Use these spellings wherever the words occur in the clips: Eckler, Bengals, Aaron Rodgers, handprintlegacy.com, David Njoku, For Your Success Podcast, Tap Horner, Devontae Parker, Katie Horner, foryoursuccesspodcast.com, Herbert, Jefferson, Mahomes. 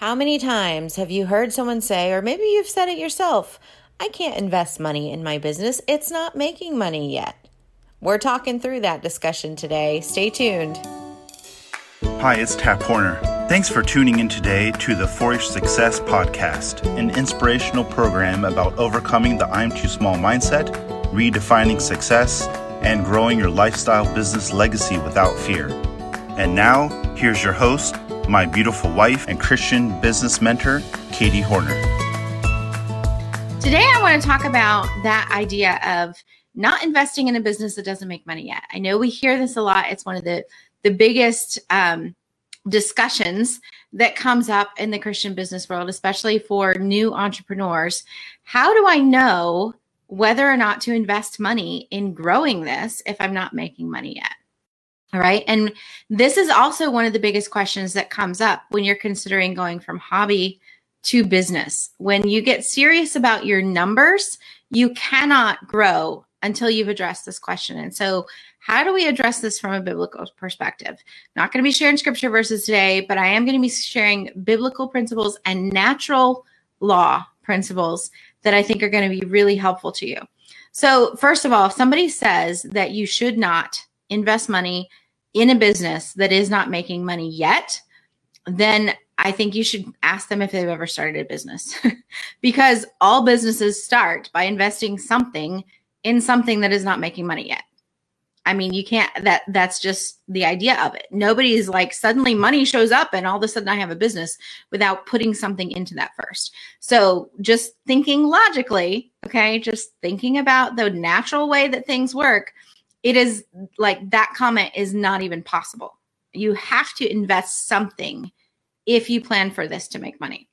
How many times have you heard someone say, or maybe you've said it yourself, I can't invest money in my business. It's not making money yet. We're talking through that discussion today. Stay tuned. Hi, it's Tap Horner. Thanks for tuning in today to the For Your Success Podcast, an inspirational program about overcoming the I'm too small mindset, redefining success, and growing your lifestyle business legacy without fear. And now, here's your host, my beautiful wife and Christian business mentor, Katie Horner. Today, I want to talk about that idea of not investing in a business that doesn't make money yet. I know we hear this a lot. It's one of the biggest discussions that comes up in the Christian business world, especially for new entrepreneurs. How do I know whether or not to invest money in growing this if I'm not making money yet? All right. And this is also one of the biggest questions that comes up when you're considering going from hobby to business. When you get serious about your numbers, you cannot grow until you've addressed this question. And so how do we address this from a biblical perspective? Not going to be sharing scripture verses today, but I am going to be sharing biblical principles and natural law principles that I think are going to be really helpful to you. So first of all, if somebody says that you should not invest money in a business that is not making money yet, then I think you should ask them if they've ever started a business because all businesses start by investing something in something that is not making money yet. I mean, you can't, that's just the idea of it. Nobody's like suddenly money shows up and all of a sudden I have a business without putting something into that first. So just thinking logically, okay, just thinking about the natural way that things work, it is like that comment is not even possible. You have to invest something if you plan for this to make money.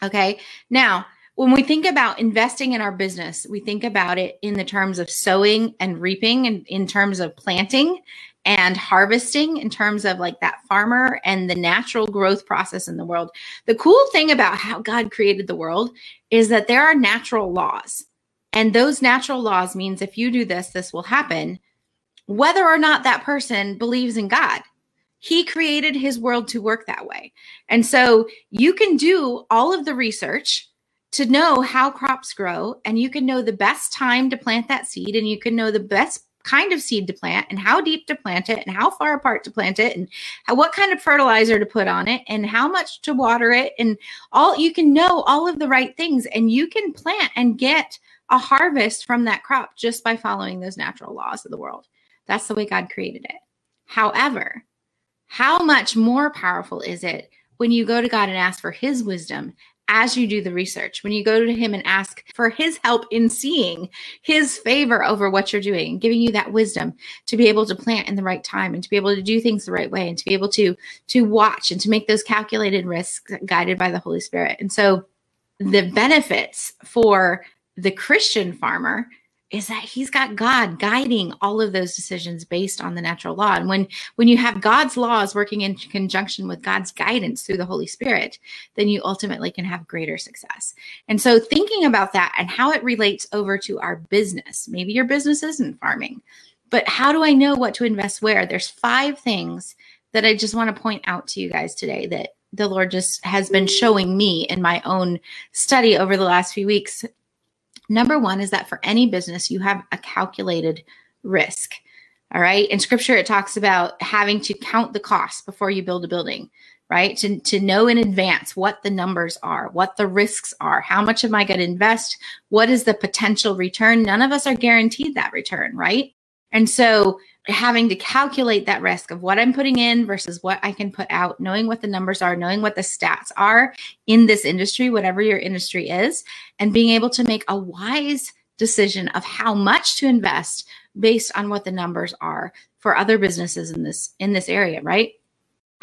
Okay. Now, when we think about investing in our business, we think about it in the terms of sowing and reaping and in terms of planting and harvesting, in terms of like that farmer and the natural growth process in the world. The cool thing about how God created the world is that there are natural laws. And those natural laws means if you do this, this will happen, whether or not that person believes in God. He created his world to work that way. And so you can do all of the research to know how crops grow, and you can know the best time to plant that seed, and you can know the best kind of seed to plant and how deep to plant it and how far apart to plant it and what kind of fertilizer to put on it and how much to water it, and all you can know all of the right things, and you can plant and get a harvest from that crop just by following those natural laws of the world. That's the way God created it. However, how much more powerful is it when you go to God and ask for his wisdom as you do the research, when you go to him and ask for his help in seeing, his favor over what you're doing, giving you that wisdom to be able to plant in the right time and to be able to do things the right way and to be able to watch and to make those calculated risks guided by the Holy Spirit. And so the benefits for the Christian farmer is that he's got God guiding all of those decisions based on the natural law. And when you have God's laws working in conjunction with God's guidance through the Holy Spirit, then you ultimately can have greater success. And so thinking about that and how it relates over to our business, maybe your business isn't farming, but how do I know what to invest where? There's 5 things that I just want to point out to you guys today that the Lord just has been showing me in my own study over the last few weeks. Number 1 is that for any business, you have a calculated risk. All right. In scripture, it talks about having to count the cost before you build a building, right? To know in advance what the numbers are, what the risks are, how much am I going to invest? What is the potential return? None of us are guaranteed that return, right? And so having to calculate that risk of what I'm putting in versus what I can put out, knowing what the numbers are, knowing what the stats are in this industry, whatever your industry is, and being able to make a wise decision of how much to invest based on what the numbers are for other businesses in this area, right?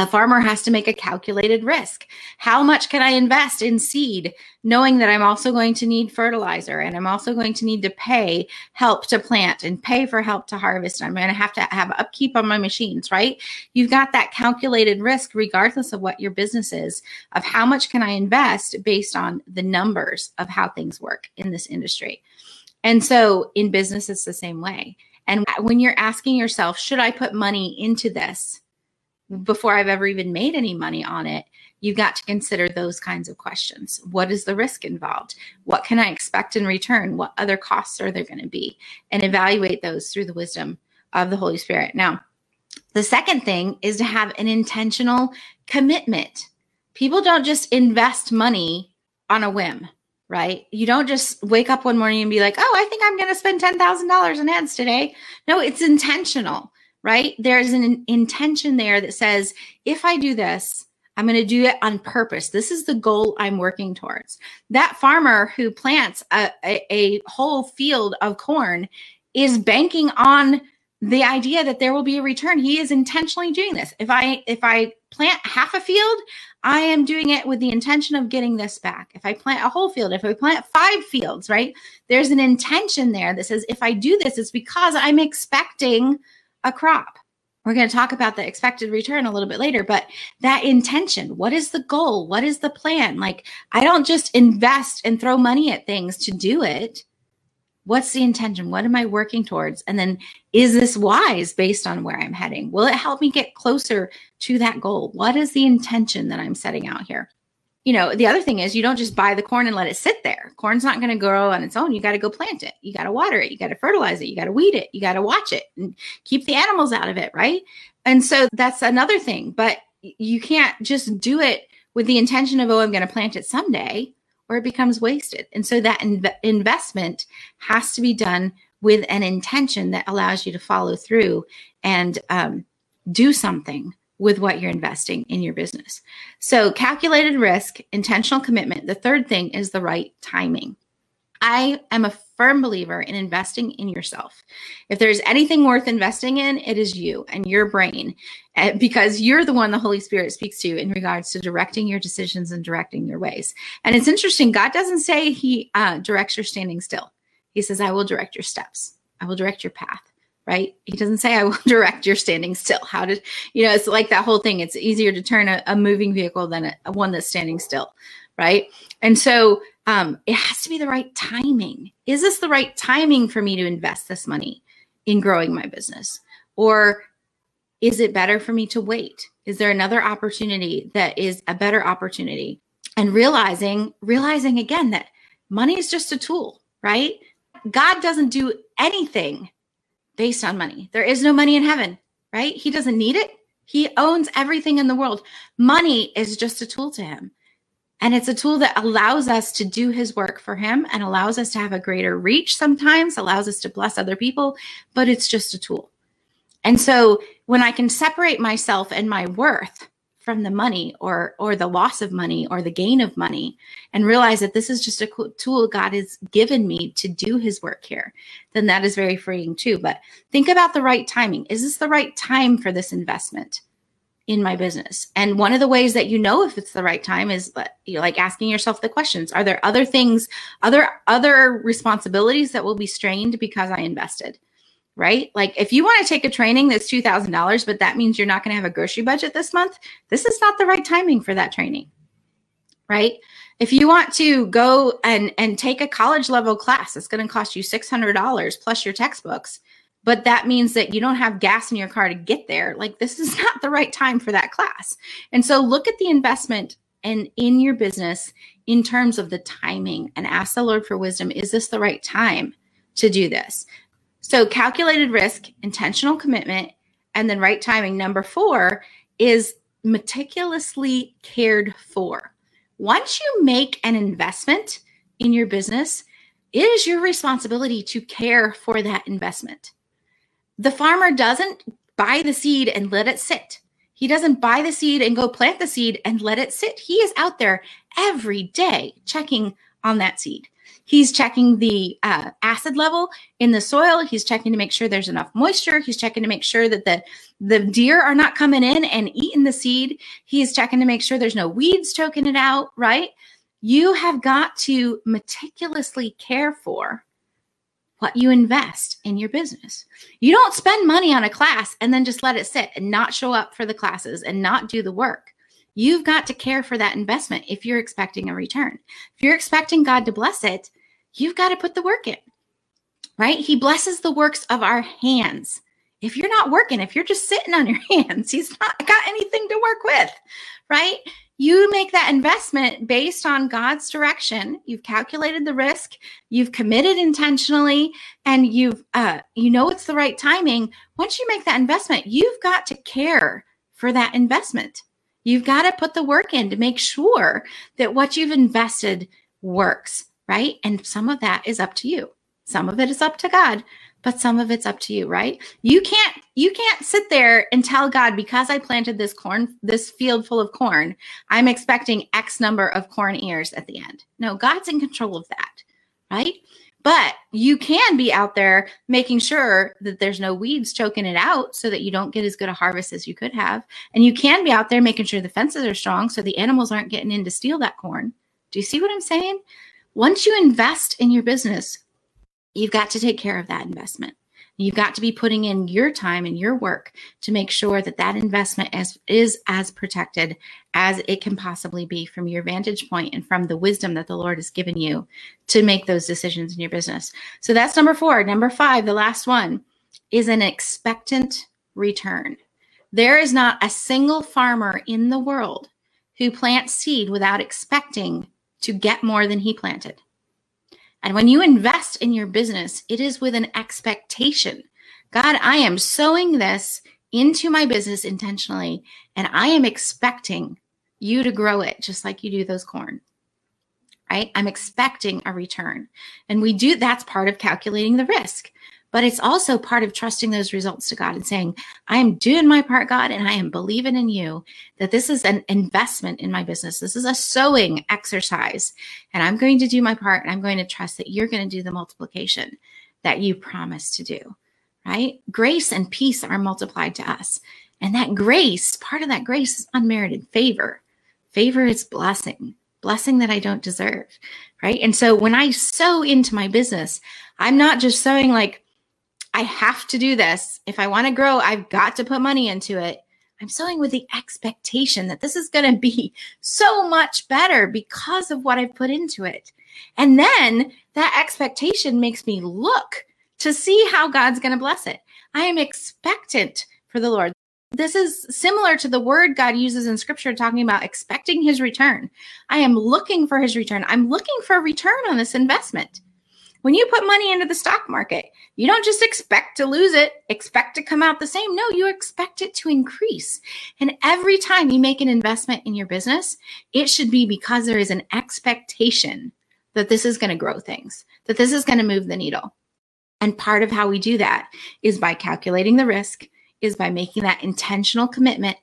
A farmer has to make a calculated risk. How much can I invest in seed, knowing that I'm also going to need fertilizer and I'm also going to need to pay help to plant and pay for help to harvest? I'm going to have upkeep on my machines, right? You've got that calculated risk regardless of what your business is, of how much can I invest based on the numbers of how things work in this industry. And so in business, it's the same way. And when you're asking yourself, should I put money into this? Before I've ever even made any money on it, you've got to consider those kinds of questions. What is the risk involved? What can I expect in return? What other costs are there going to be? And evaluate those through the wisdom of the Holy Spirit. Now, the second thing is to have an intentional commitment. People don't just invest money on a whim, right? You don't just wake up one morning and be like, oh, I think I'm going to spend $10,000 on ads today. No, it's intentional, right? There's an intention there that says, if I do this, I'm going to do it on purpose. This is the goal I'm working towards. That farmer who plants a whole field of corn is banking on the idea that there will be a return. He is intentionally doing this. If I plant half a field, I am doing it with the intention of getting this back. If I plant a whole field, if I plant 5 fields, right? There's an intention there that says, if I do this, it's because I'm expecting a crop. We're going to talk about the expected return a little bit later, but that intention, what is the goal? What is the plan? Like, I don't just invest and throw money at things to do it. What's the intention? What am I working towards? And then, is this wise based on where I'm heading? Will it help me get closer to that goal? What is the intention that I'm setting out here? You know, the other thing is, you don't just buy the corn and let it sit there. Corn's not going to grow on its own. You got to go plant it. You got to water it. You got to fertilize it. You got to weed it. You got to watch it and keep the animals out of it, right? And so that's another thing. But you can't just do it with the intention of, oh, I'm going to plant it someday, or it becomes wasted. And so that investment has to be done with an intention that allows you to follow through and do something with what you're investing in your business. So calculated risk, intentional commitment. The third thing is the right timing. I am a firm believer in investing in yourself. If there's anything worth investing in, it is you and your brain, because you're the one the Holy Spirit speaks to in regards to directing your decisions and directing your ways. And it's interesting, God doesn't say he directs your standing still. He says, I will direct your steps. I will direct your path. Right? He doesn't say, I will direct your standing still. How did, you know, it's like that whole thing. It's easier to turn a moving vehicle than one that's standing still. Right? And so it has to be the right timing. Is this the right timing for me to invest this money in growing my business? Or is it better for me to wait? Is there another opportunity that is a better opportunity? And realizing again that money is just a tool, right? God doesn't do anything based on money. There is no money in heaven, right? He doesn't need it. He owns everything in the world. Money is just a tool to him. And it's a tool that allows us to do his work for him and allows us to have a greater reach sometimes, allows us to bless other people, but it's just a tool. And so when I can separate myself and my worth from the money or the loss of money or the gain of money, and realize that this is just a tool God has given me to do his work here, then that is very freeing too. But think about the right timing. Is this the right time for this investment in my business? And one of the ways that you know if it's the right time is, you know, like asking yourself the questions. Are there other things, other responsibilities that will be strained because I invested? Right? Like if you want to take a training that's $2,000, but that means you're not going to have a grocery budget this month, this is not the right timing for that training, right? If you want to go and take a college level class, it's going to cost you $600 plus your textbooks, but that means that you don't have gas in your car to get there. Like this is not the right time for that class. And so look at the investment and in your business in terms of the timing and ask the Lord for wisdom. Is this the right time to do this? So calculated risk, intentional commitment, and then right timing. Number 4 is meticulously cared for. Once you make an investment in your business, it is your responsibility to care for that investment. The farmer doesn't buy the seed and let it sit. He doesn't buy the seed and go plant the seed and let it sit. He is out there every day checking on that seed. He's checking the acid level in the soil. He's checking to make sure there's enough moisture. He's checking to make sure that the deer are not coming in and eating the seed. He's checking to make sure there's no weeds choking it out, right? You have got to meticulously care for what you invest in your business. You don't spend money on a class and then just let it sit and not show up for the classes and not do the work. You've got to care for that investment if you're expecting a return. If you're expecting God to bless it, you've got to put the work in, right? He blesses the works of our hands. If you're not working, if you're just sitting on your hands, he's not got anything to work with, right? You make that investment based on God's direction. You've calculated the risk, you've committed intentionally, and you've you know it's the right timing. Once you make that investment, you've got to care for that investment. You've got to put the work in to make sure that what you've invested works, right? And some of that is up to you. Some of it is up to God, but some of it's up to you, right? You can't sit there and tell God, because I planted this field full of corn, I'm expecting X number of corn ears at the end. No, God's in control of that, right? But you can be out there making sure that there's no weeds choking it out so that you don't get as good a harvest as you could have. And you can be out there making sure the fences are strong so the animals aren't getting in to steal that corn. Do you see what I'm saying? Once you invest in your business, you've got to take care of that investment. You've got to be putting in your time and your work to make sure that that investment is as protected as it can possibly be from your vantage point and from the wisdom that the Lord has given you to make those decisions in your business. So that's number 4. Number 5, the last one, is an expectant return. There is not a single farmer in the world who plants seed without expecting to get more than he planted. And when you invest in your business, it is with an expectation. God, I am sowing this into my business intentionally, and I am expecting you to grow it just like you do those corn, right? I'm expecting a return. And we do, that's part of calculating the risk, but it's also part of trusting those results to God and saying, I am doing my part, God, and I am believing in you that this is an investment in my business. This is a sowing exercise, and I'm going to do my part, and I'm going to trust that you're going to do the multiplication that you promised to do, right? Grace and peace are multiplied to us, and that grace, part of that grace is unmerited favor. Favor is blessing that I don't deserve, right? And so when I sow into my business, I'm not just sowing like, I have to do this. If I want to grow, I've got to put money into it. I'm sowing with the expectation that this is going to be so much better because of what I've put into it. And then that expectation makes me look to see how God's going to bless it. I am expectant for the Lord. This is similar to the word God uses in Scripture talking about expecting his return. I am looking for his return. I'm looking for a return on this investment. When you put money into the stock market, you don't just expect to lose it, expect to come out the same. No, you expect it to increase. And every time you make an investment in your business, it should be because there is an expectation that this is going to grow things, that this is going to move the needle. And part of how we do that is by calculating the risk, is by making that intentional commitment,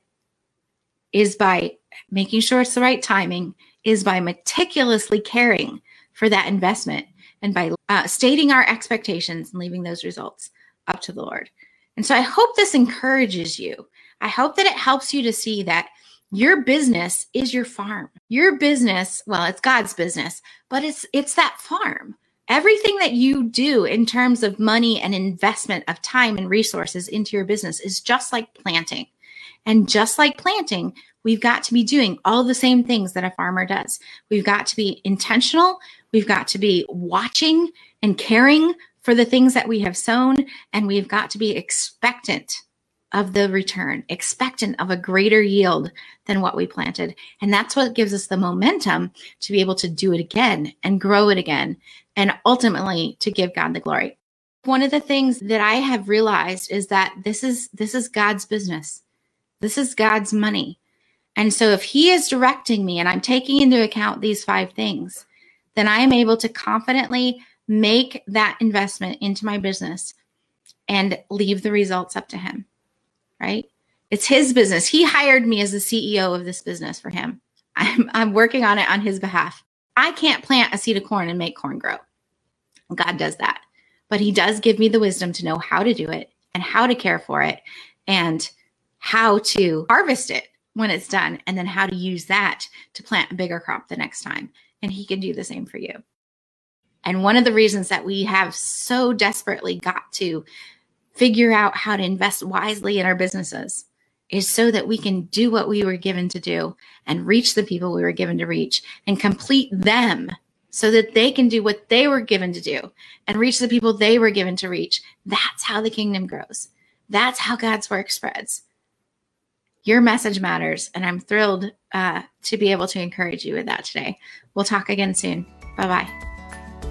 is by making sure it's the right timing, is by meticulously caring for that investment, and by stating our expectations and leaving those results up to the Lord. And so I hope this encourages you. I hope that it helps you to see that your business is your farm. Your business, well, it's God's business, but it's that farm. Everything that you do in terms of money and investment of time and resources into your business is just like planting. And just like planting, we've got to be doing all the same things that a farmer does. We've got to be intentional. We've got to be watching and caring for the things that we have sown. And we've got to be expectant of the return, expectant of a greater yield than what we planted. And that's what gives us the momentum to be able to do it again and grow it again, and ultimately to give God the glory. One of the things that I have realized is that this is God's business. This is God's money. And so if he is directing me and I'm taking into account these 5 things, then I am able to confidently make that investment into my business and leave the results up to him, right? It's his business. He hired me as the CEO of this business for him. I'm working on it on his behalf. I can't plant a seed of corn and make corn grow. God does that. But he does give me the wisdom to know how to do it and how to care for it and how to harvest it when it's done, and then how to use that to plant a bigger crop the next time. And he can do the same for you. And one of the reasons that we have so desperately got to figure out how to invest wisely in our businesses is so that we can do what we were given to do and reach the people we were given to reach and complete them so that they can do what they were given to do and reach the people they were given to reach. That's how the kingdom grows. That's how God's work spreads. Your message matters, and I'm thrilled to be able to encourage you with that today. We'll talk again soon. Bye-bye.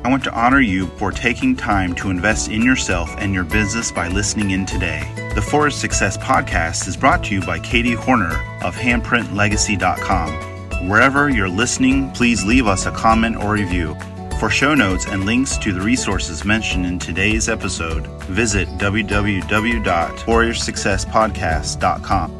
I want to honor you for taking time to invest in yourself and your business by listening in today. The For Your Success Podcast is brought to you by Katie Horner of handprintlegacy.com. Wherever you're listening, please leave us a comment or review. For show notes and links to the resources mentioned in today's episode, visit www.foryoursuccesspodcast.com.